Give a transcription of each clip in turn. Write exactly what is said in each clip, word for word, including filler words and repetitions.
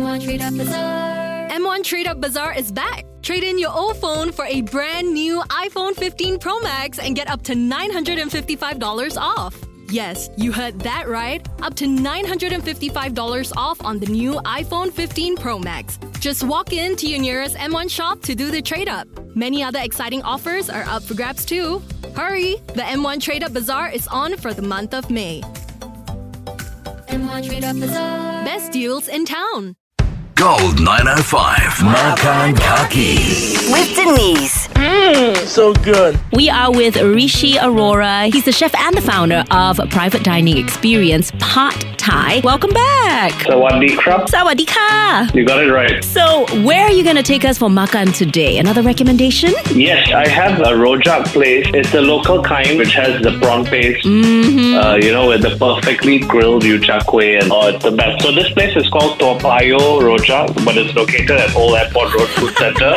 M one Trade Up Bazaar. M one Trade Up Bazaar is back. Trade in your old phone for a brand new iPhone fifteen Pro Max and get up to nine hundred fifty-five dollars off. Yes, you heard that right. Up to nine hundred fifty-five dollars off on the new iPhone fifteen Pro Max. Just walk in to your nearest M one shop to do the trade-up. Many other exciting offers are up for grabs too. Hurry! The M one Trade-Up Bazaar is on for the month of May. M one Trade-Up Bazaar. Best deals in town. Gold nine oh five, Makan Kaki. With Denise. Mmm, so good. We are with Rishi Arora. He's the chef and the founder of private dining experience, Part Thai. Welcome back. Sawadee Krap. Sawadee Ka. You got it right. So, where are you going to take us for makan today? Another recommendation? Yes, I have a rojak place. It's a local kind which has the prawn paste, mm-hmm. uh, you know, with the perfectly grilled yuchakwe, and oh, it's the best. So, this place is called Toh Pa Yoh Rojak, but it's located at Old Airport Road Food Centre.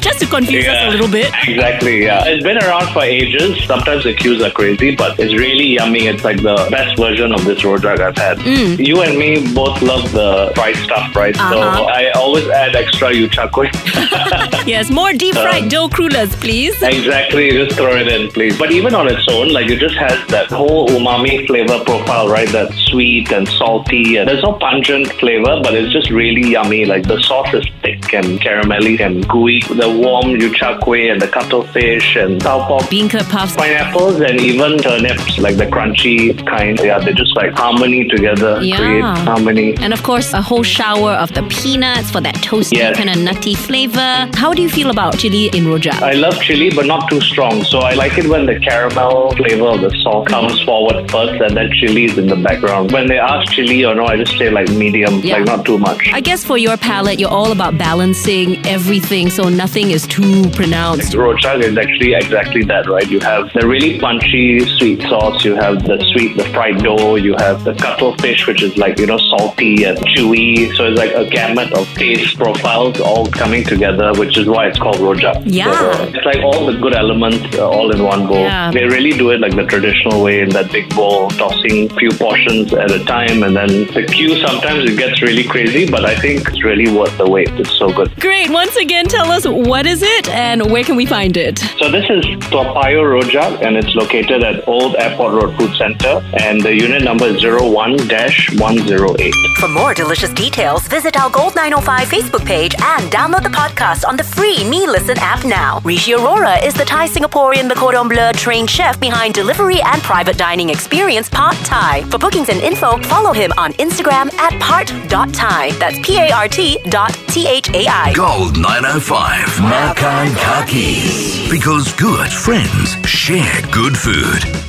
Just to confuse yeah, us a little bit. Exactly, yeah. It's been around for ages. Sometimes the queues are crazy, but it's really yummy. It's like the best version of this rojak I've had. Mm. You and me both love the fried stuff, right? Uh-huh. So I always add extra yuchakoi. Yes, more deep fried um, dough crullers, please. Exactly, just throw it in, please. But even on its own, like, it just has that whole umami flavour profile, right? That sweet and salty, and there's no pungent flavour, but it's just really yummy. Like, the sauce is thick and caramelly and gooey. The warm yuchakwe and the cuttlefish and tau pok, bean curd puffs, pineapples, and even turnips, like the crunchy kind. Yeah, they just like harmony together, yeah. Create harmony. And of course, a whole shower of the peanuts for that toasty, yes, kind of nutty flavour. How do you feel about chili in rojak? I love chili, but not too strong. So I like it when the caramel flavour of the sauce comes forward first, and then chili is in the background. When they ask chili or no, I just say like medium, yeah, like not too much. I guess for your palate, you're all about balancing everything, so nothing is too pronounced. Rojak is actually exactly that, right? You have the really punchy sweet sauce, you have the sweet, the fried dough, you have the cuttlefish, which is like, you know, salty and chewy. So it's like a gamut of taste profiles all coming together, which is why it's called rojak. Yeah. So, uh, it's like all the good elements uh, all in one bowl. Yeah. They really do it like the traditional way in that big bowl, tossing few portions at a time, and then the queue sometimes it gets really crazy, but I think it's really worth the wait. It's so good. Great. Once again, tell us, what is it and where can we find it? So this is Toh Pa Yoh Rojak, and it's located at Old Airport Road Food Centre, and the unit number is zero one dash one zero eight. For more delicious details, visit our Gold nine oh five Facebook page and download the podcast on the free Me Listen app now. Rishi Arora is the Thai-Singaporean Le Cordon Bleu trained chef behind delivery and private dining experience Part Thai. For bookings and info, follow him on Instagram at part dot thai. That's P A R T dot T H A I. Gold nine oh five Makan Kaki. Because good friends share good food.